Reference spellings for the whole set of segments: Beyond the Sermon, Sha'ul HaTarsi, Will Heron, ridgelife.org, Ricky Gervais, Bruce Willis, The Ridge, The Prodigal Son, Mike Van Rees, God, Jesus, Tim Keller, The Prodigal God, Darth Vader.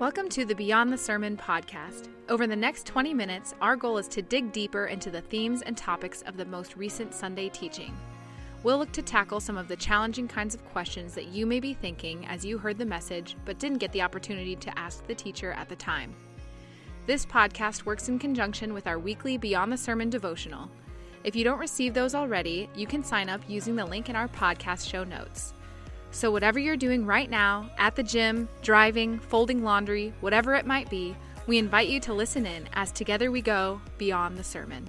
Welcome to the Beyond the Sermon podcast. Over the next 20 minutes, our goal is to dig deeper into the themes and topics of the most recent Sunday teaching. We'll look to tackle some of the challenging kinds of questions that you may be thinking as you heard the message but didn't get the opportunity to ask the teacher at the time. This podcast works in conjunction with our weekly Beyond the Sermon devotional. If you don't receive those already, you can sign up using the link in our podcast show notes. So whatever you're doing right now, at the gym, driving, folding laundry, whatever it might be, we invite you to listen in as together we go beyond the sermon.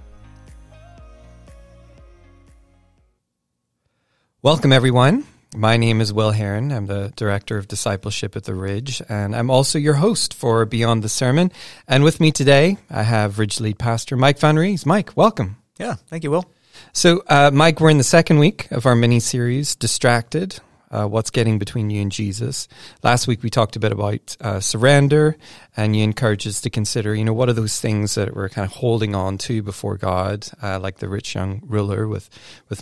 Welcome, everyone. My name is Will Heron. I'm the Director of Discipleship at The Ridge, and I'm also your host for Beyond the Sermon. And with me today, I have Ridge Lead Pastor Mike Van Rees. Mike, welcome. Yeah, thank you, Will. So, Mike, we're in the second week of our mini-series, Distracted. What's getting between you and Jesus. Last week we talked a bit about surrender, and you encourage us to consider, what are those things that we're kind of holding on to before God, like the rich young ruler with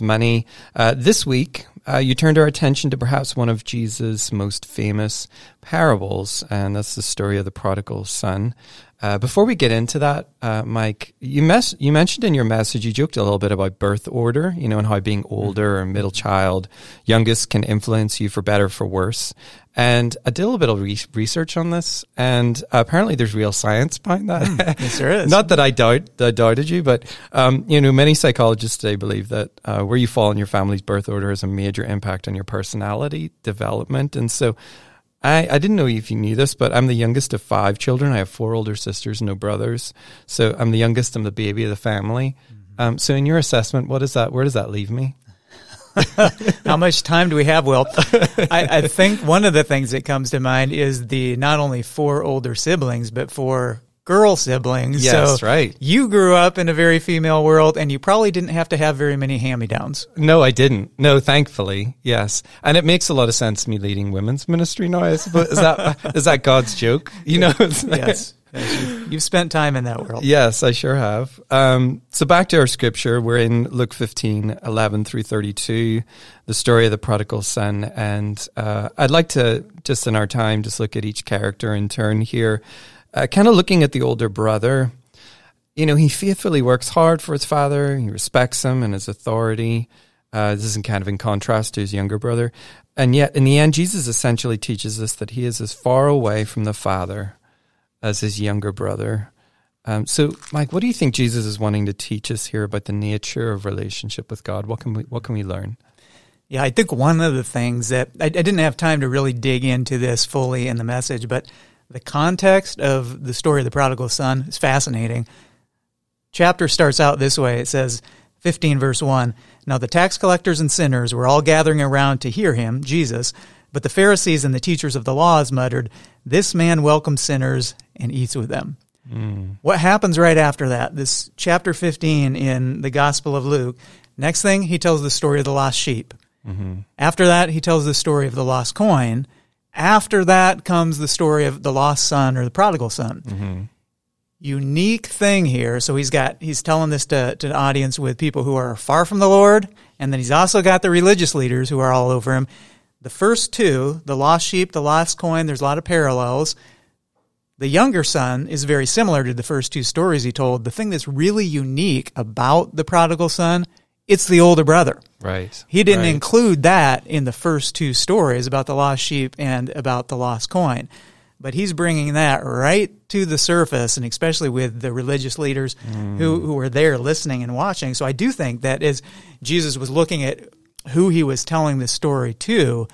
money. This week you turned our attention to perhaps one of Jesus' most famous parables, and that's the story of the prodigal son. Before we get into that, Mike, you mentioned in your message, you joked a little bit about birth order, and how being older or middle child, youngest can influence you for better or for worse. And I did a little bit of research on this, and apparently there's real science behind that. Yes, there is. Not that I doubted you, but many psychologists today believe that where you fall in your family's birth order has a major impact on your personality development, and so I didn't know if you knew this, but I'm the youngest of five children. I have four older sisters, no brothers. So I'm the youngest. I'm the baby of the family. So in your assessment, where does that leave me? How much time do we have, Will? I think one of the things that comes to mind is not only four older siblings, but four girl siblings. Yes, so right. You grew up in a very female world, and you probably didn't have to have very many hand-me-downs. No, I didn't. No, thankfully, yes. And it makes a lot of sense, me leading women's ministry now, I suppose. Is that God's joke? Yes. You've spent time in that world. Yes, I sure have. So back to our scripture. We're in Luke 15:11 through 32, the story of the prodigal son. And I'd like to, just in our time, just look at each character in turn here. Kind of looking at the older brother, he faithfully works hard for his father. He respects him and his authority. This is kind of in contrast to his younger brother. And yet, in the end, Jesus essentially teaches us that he is as far away from the father as his younger brother. So, Mike, what do you think Jesus is wanting to teach us here about the nature of relationship with God? What can we learn? Yeah, I think one of the things that I didn't have time to really dig into this fully in the message, but the context of the story of the prodigal son is fascinating. Chapter starts out this way. It says, 15 verse 1, "Now the tax collectors and sinners were all gathering around to hear him," Jesus, "but the Pharisees and the teachers of the laws muttered, 'This man welcomes sinners and eats with them.'" Mm. What happens right after that? This chapter 15 in the Gospel of Luke, next thing, he tells the story of the lost sheep. Mm-hmm. After that, he tells the story of the lost coin. After that comes the story of the lost son or the prodigal son. Mm-hmm. Unique thing here. So he's telling this to an audience with people who are far from the Lord, and then he's also got the religious leaders who are all over him. The first two, the lost sheep, the lost coin, there's a lot of parallels. The younger son is very similar to the first two stories he told. The thing that's really unique about the prodigal son, it's the older brother. Right. He didn't include that in the first two stories about the lost sheep and about the lost coin. But he's bringing that right to the surface, and especially with the religious leaders who were there listening and watching. So I do think that as Jesus was looking at who he was telling this story to,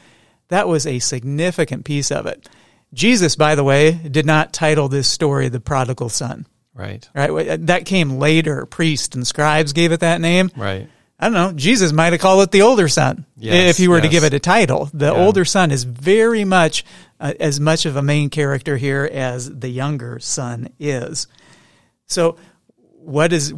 that was a significant piece of it. Jesus, by the way, did not title this story The Prodigal Son. Right. That came later. Priests and scribes gave it that name. Right. I don't know, Jesus might have called it the older son, if he were to give it a title. The older son is very much as much of a main character here as the younger son is. So what is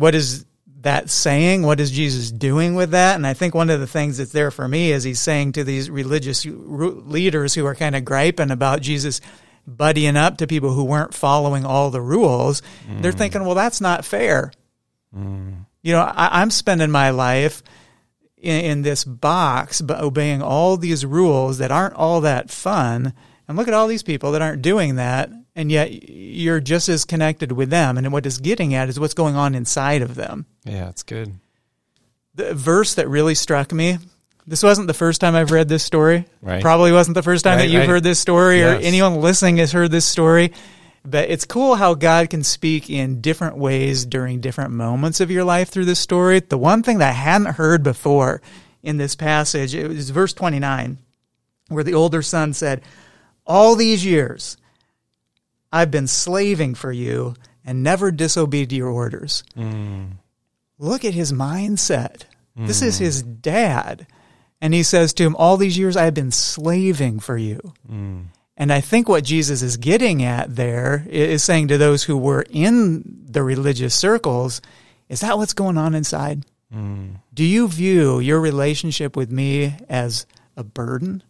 that saying? What is Jesus doing with that? And I think one of the things that's there for me is he's saying to these religious leaders who are kind of griping about Jesus buddying up to people who weren't following all the rules, they're thinking, well, that's not fair. I'm spending my life in this box, but obeying all these rules that aren't all that fun. And look at all these people that aren't doing that, and yet you're just as connected with them. And what it's getting at is what's going on inside of them. Yeah, that's good. The verse that really struck me, this wasn't the first time I've read this story. Right. Probably wasn't the first time that you've heard this story or anyone listening has heard this story. But it's cool how God can speak in different ways during different moments of your life through this story. The one thing that I hadn't heard before in this passage, it was verse 29, where the older son said, "All these years I've been slaving for you and never disobeyed your orders." Mm. Look at his mindset. Mm. This is his dad. And he says to him, "All these years I've been slaving for you." Mm. And I think what Jesus is getting at there is saying to those who were in the religious circles, is that what's going on inside? Mm. Do you view your relationship with me as a burden?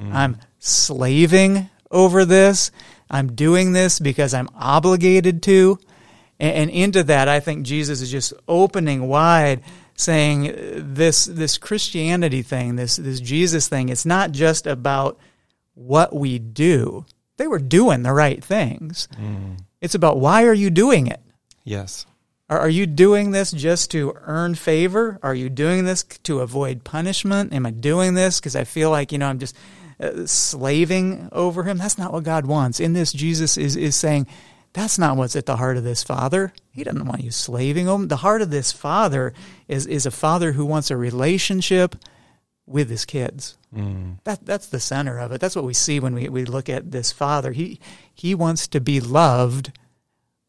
Mm. I'm slaving over this. I'm doing this because I'm obligated to. And into that, I think Jesus is just opening wide, saying this Christianity thing, this Jesus thing, it's not just about what we do. They were doing the right things. Mm. It's about, why are you doing it? Yes. Are you doing this just to earn favor? Are you doing this to avoid punishment? Am I doing this because I feel like, I'm just slaving over him? That's not what God wants. In this, Jesus is saying, that's not what's at the heart of this father. He doesn't want you slaving over him. The heart of this father is a father who wants a relationship with his kids. Mm. That's the center of it. That's what we see when we look at this father. He wants to be loved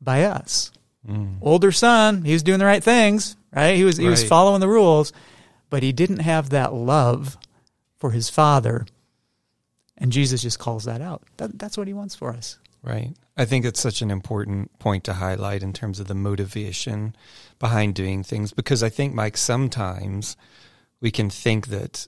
by us. Mm. Older son, he was doing the right things, right? He was following the rules, but he didn't have that love for his father. And Jesus just calls that out. That's what he wants for us. Right. I think it's such an important point to highlight in terms of the motivation behind doing things, because I think, Mike, sometimes we can think that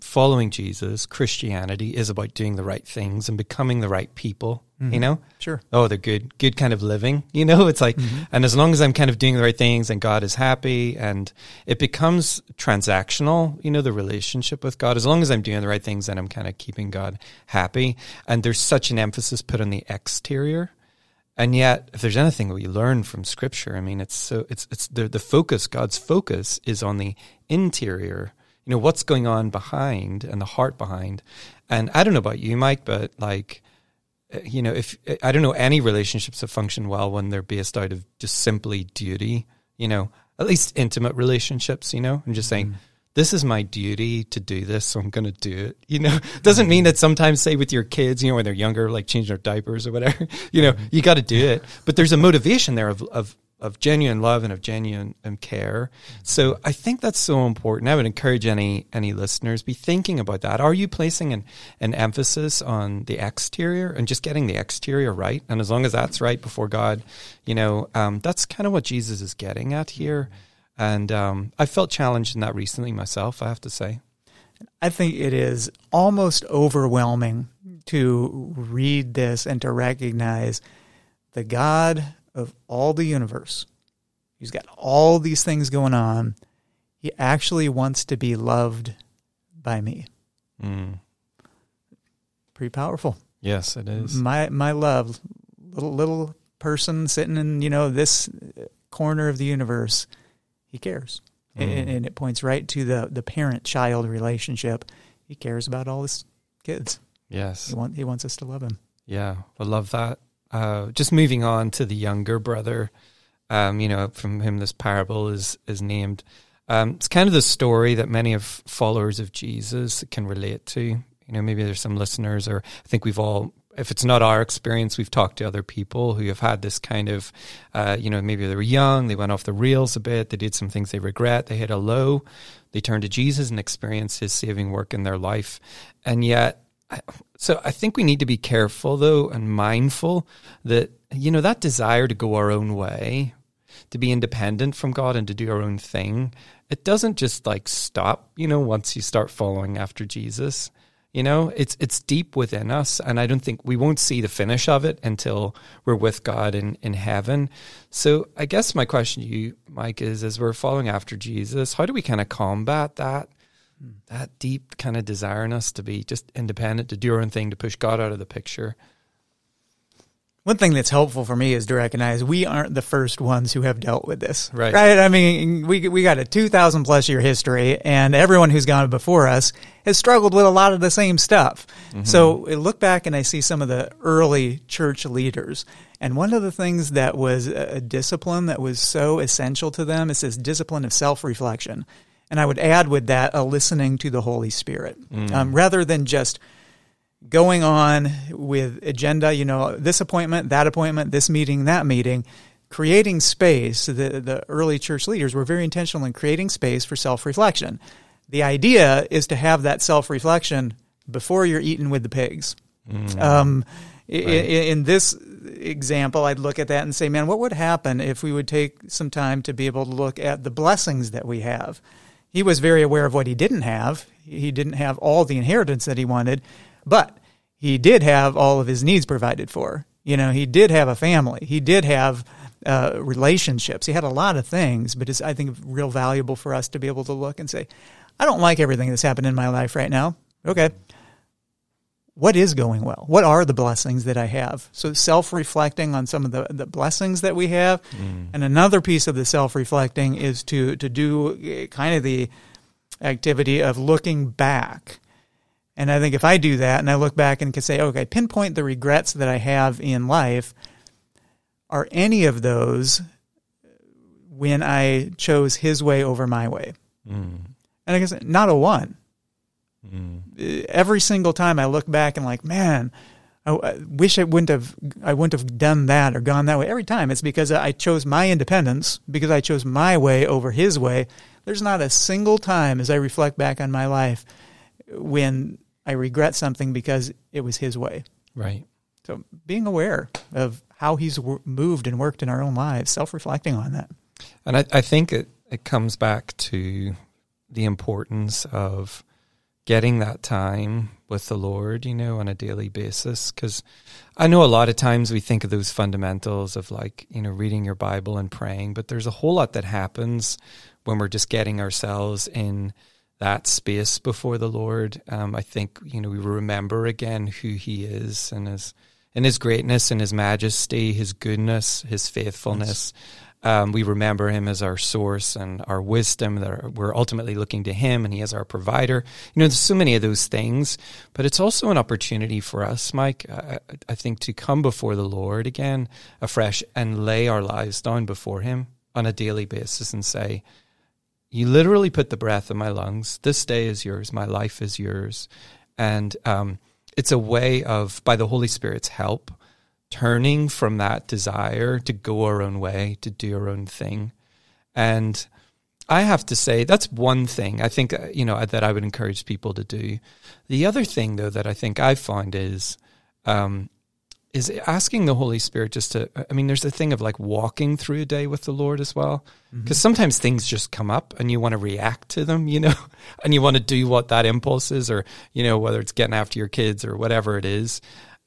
following Jesus, Christianity, is about doing the right things and becoming the right people, mm-hmm. Sure. Oh, they're good kind of living, It's like, mm-hmm. and as long as I'm kind of doing the right things and God is happy, and it becomes transactional, the relationship with God. As long as I'm doing the right things, then I'm kind of keeping God happy. And there's such an emphasis put on the exterior. And yet, if there's anything we learn from Scripture, it's the focus. God's focus is on the interior. What's going on behind and the heart behind. And I don't know about you, Mike, but if I don't know any relationships that function well when they're based out of just simply duty. At least intimate relationships. I'm just saying. Mm. This is my duty to do this, so I'm going to do it. Doesn't mean that sometimes, say, with your kids, when they're younger, like changing their diapers or whatever, you got to do it. But there's a motivation there of genuine love and of genuine care. So I think that's so important. I would encourage any listeners, be thinking about that. Are you placing an emphasis on the exterior and just getting the exterior right? And as long as that's right before God, that's kind of what Jesus is getting at here. And I felt challenged in that recently myself, I have to say. I think it is almost overwhelming to read this and to recognize the God of all the universe, who's got all these things going on, he actually wants to be loved by me. Mm. Pretty powerful. Yes, it is. My love, little person sitting in, this corner of the universe, he cares. Mm. And it points right to the parent-child relationship. He cares about all his kids. Yes. He wants us to love him. Yeah, I love that. Just moving on to the younger brother, from whom this parable is named. It's kind of the story that many of followers of Jesus can relate to. Maybe there's some listeners, or I think we've all, if it's not our experience, we've talked to other people who have had this kind of, maybe they were young, they went off the rails a bit, they did some things they regret, they hit a low, they turned to Jesus and experienced his saving work in their life. And yet, so I think we need to be careful, though, and mindful that, that desire to go our own way, to be independent from God and to do our own thing, it doesn't just stop, once you start following after Jesus. It's deep within us, and I don't think we won't see the finish of it until we're with God in heaven. So I guess my question to you, Mike, is as we're following after Jesus, how do we kind of combat that deep kind of desire in us to be just independent, to do our own thing, to push God out of the picture? One thing that's helpful for me is to recognize we aren't the first ones who have dealt with this. Right. Right. I mean, we got a 2,000 plus year history, and everyone who's gone before us has struggled with a lot of the same stuff. Mm-hmm. So I look back and I see some of the early church leaders. And one of the things that was a discipline that was so essential to them is this discipline of self-reflection. And I would add with that a listening to the Holy Spirit, rather than just going on with agenda, you know, this appointment, this meeting, that meeting, creating space. The early church leaders were very intentional in creating space for self-reflection. The idea is to have that self-reflection before you're eaten with the pigs. In this example, I'd look at that and say, man, what would happen if we would take some time to be able to look at the blessings that we have? He was very aware of what he didn't have. He didn't have all the inheritance that he wanted, but he did have all of his needs provided for. You know, he did have a family. He did have relationships. He had a lot of things, but it's, I think, real valuable for us to be able to look and say, I don't like everything that's happened in my life right now. Okay. What is going well? What are the blessings that I have? So self-reflecting on some of the blessings that we have. And another piece of the self-reflecting is to do kind of the activity of looking back. And I think if I do that and I look back and can say, okay, pinpoint the regrets that I have in life, are any of those when I chose his way over my way? And I guess not a one. Every single time I look back and like, man, I wish I wouldn't have done that or gone that way. Every time it's because I chose my independence, because I chose my way over his way. There's not a single time as I reflect back on my life when I regret something because it was his way. Right. So being aware of how he's moved and worked in our own lives, self-reflecting on that. And I think it comes back to the importance of getting that time with the Lord, you know, on a daily basis. Because I know a lot of times we think of those fundamentals of, like, you know, reading your Bible and praying, but there's a whole lot that happens when we're just getting ourselves in that space before the Lord. I think, you know, we remember again who he is and his greatness and his majesty, his goodness, his faithfulness. We remember him as our source and our wisdom, that we're ultimately looking to him, and he is our provider. You know, there's so many of those things, but it's also an opportunity for us, Mike, I think, to come before the Lord again afresh and lay our lives down before him on a daily basis and say, you literally put the breath in my lungs. This day is yours. My life is yours. And it's a way of, by the Holy Spirit's help, turning from that desire to go our own way, to do our own thing. And I have to say, that's one thing I think, you know, that I would encourage people to do. The other thing, though, that I think I've found is asking the Holy Spirit just to, I mean, there's the thing of like walking through a day with the Lord as well, because sometimes things just come up and you want to react to them, you know, and you want to do what that impulse is, or, you know, whether it's getting after your kids or whatever it is.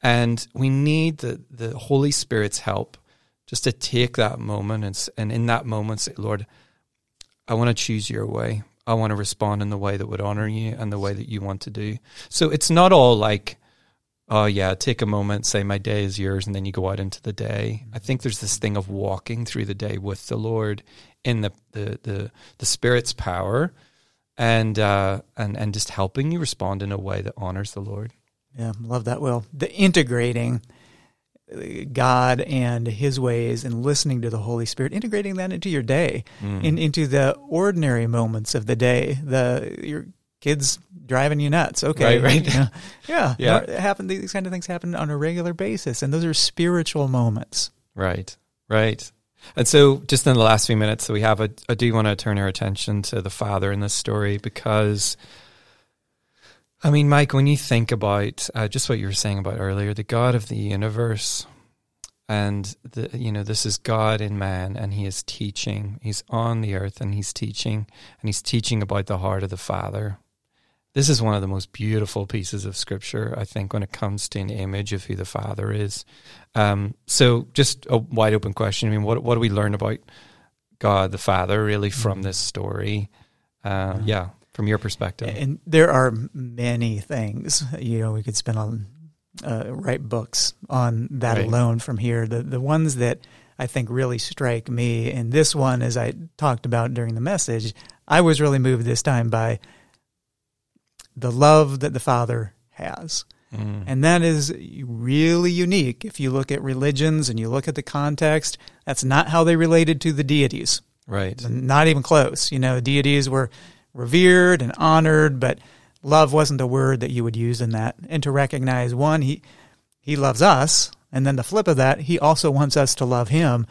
And we need the Holy Spirit's help just to take that moment and in that moment say, Lord, I want to choose your way. I want to respond in the way that would honor you and the way that you want to do. So it's not all like, oh yeah, take a moment, say my day is yours, and then you go out into the day. I think there's this thing of walking through the day with the Lord in the Spirit's power, and just helping you respond in a way that honors the Lord. Yeah, love that, Will. The integrating God and his ways and listening to the Holy Spirit, integrating that into your day, into the ordinary moments of the day, your kids driving you nuts. Okay. Right. You know, yeah. These kind of things happen on a regular basis, and those are spiritual moments. Right. And so just in the last few minutes that we have, I do want to turn our attention to the Father in this story, because, I mean, Mike, when you think about just what you were saying about earlier, the God of the universe, and this is God in man, and he is teaching. He's on the earth, and he's teaching about the heart of the Father. This is one of the most beautiful pieces of Scripture, I think, when it comes to an image of who the Father is. So just a wide open question. I mean, what do we learn about God the Father really from this story? From your perspective. And there are many things, you know, we could spend on write books on that alone from here. The ones that I think really strike me, and this one, as I talked about during the message, I was really moved this time by the love that the Father has. Mm. And that is really unique. If you look at religions and you look at the context, that's not how they related to the deities. Right. Not even close. You know, deities were revered and honored, but love wasn't the word that you would use in that. And to recognize, one, he loves us, and then the flip of that, he also wants us to love him.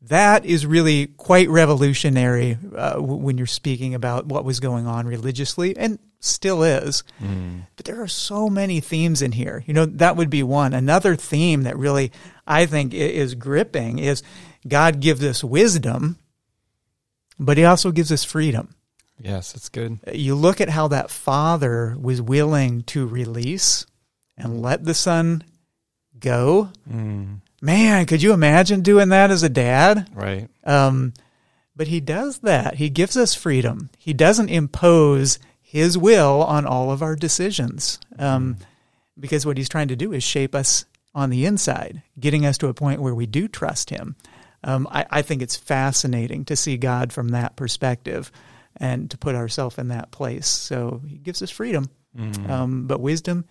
That is really quite revolutionary when you're speaking about what was going on religiously, and still is. Mm. But there are so many themes in here. You know, that would be one. Another theme that really I think is gripping is God gives us wisdom, but he also gives us freedom. Yes, that's good. You look at how that father was willing to release and let the son go. Mm. Man, could you imagine doing that as a dad? Right. But he does that. He gives us freedom. He doesn't impose his will on all of our decisions, because what he's trying to do is shape us on the inside, getting us to a point where we do trust him. I think it's fascinating to see God from that perspective and to put ourselves in that place. So he gives us freedom, but wisdom,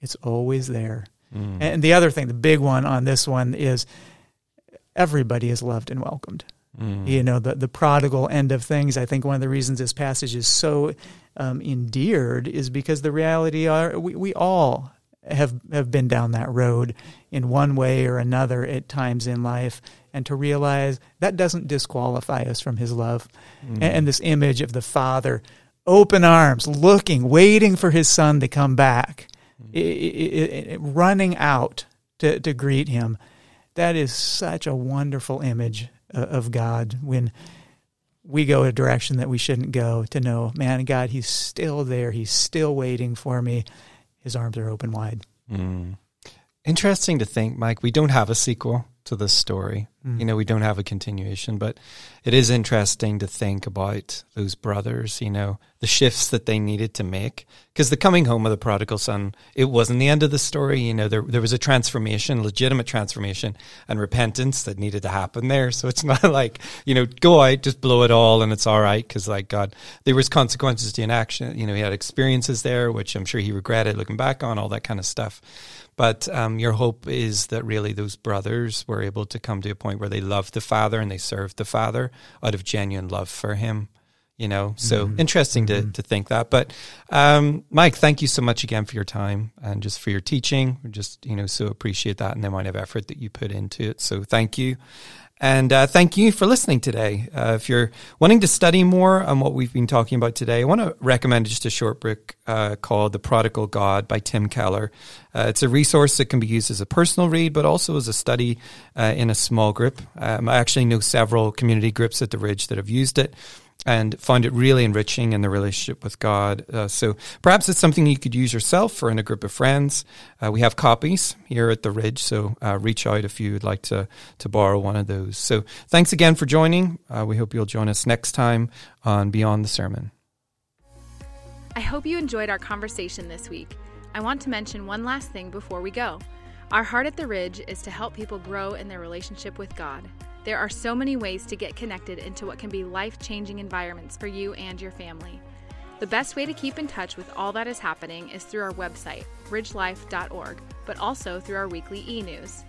it's always there. Mm. And the other thing, the big one on this one, is everybody is loved and welcomed. Mm. You know, the prodigal end of things, I think one of the reasons this passage is so endeared is because the reality are we all have been down that road in one way or another at times in life, and to realize that doesn't disqualify us from his love. Mm. And this image of the father, open arms, looking, waiting for his son to come back, running out to greet him. That is such a wonderful image of God when we go a direction that we shouldn't go, to know, man, God, he's still there. He's still waiting for me. His arms are open wide. Mm. Interesting to think, Mike, we don't have a sequel to this story. Mm. You know, we don't have a continuation, but it is interesting to think about those brothers, you know, the shifts that they needed to make, because the coming home of the prodigal son, it wasn't the end of the story. You know, there was a transformation, legitimate transformation and repentance that needed to happen there. So it's not like, you know, go out, just blow it all and it's all right, because like God, there was consequences to inaction. You know, he had experiences there, which I'm sure he regretted looking back on, all that kind of stuff. But your hope is that really those brothers were able to come to a point where they loved the father and they served the father out of genuine love for him, you know. So interesting to think that. But Mike, thank you so much again for your time and just for your teaching. We just, you know, so appreciate that and the amount of effort that you put into it. So thank you. And thank you for listening today. If you're wanting to study more on what we've been talking about today, I want to recommend just a short book called The Prodigal God by Tim Keller. It's a resource that can be used as a personal read, but also as a study in a small group. I actually know several community groups at The Ridge that have used it and find it really enriching in the relationship with God. So perhaps it's something you could use yourself or in a group of friends. We have copies here at The Ridge, so reach out if you'd like to borrow one of those. So thanks again for joining. We hope you'll join us next time on Beyond the Sermon. I hope you enjoyed our conversation this week. I want to mention one last thing before we go. Our heart at The Ridge is to help people grow in their relationship with God. There are so many ways to get connected into what can be life-changing environments for you and your family. The best way to keep in touch with all that is happening is through our website, ridgelife.org, but also through our weekly e-news.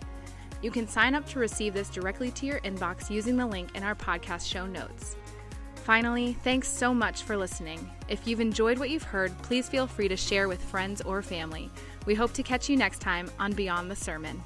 You can sign up to receive this directly to your inbox using the link in our podcast show notes. Finally, thanks so much for listening. If you've enjoyed what you've heard, please feel free to share with friends or family. We hope to catch you next time on Beyond the Sermon.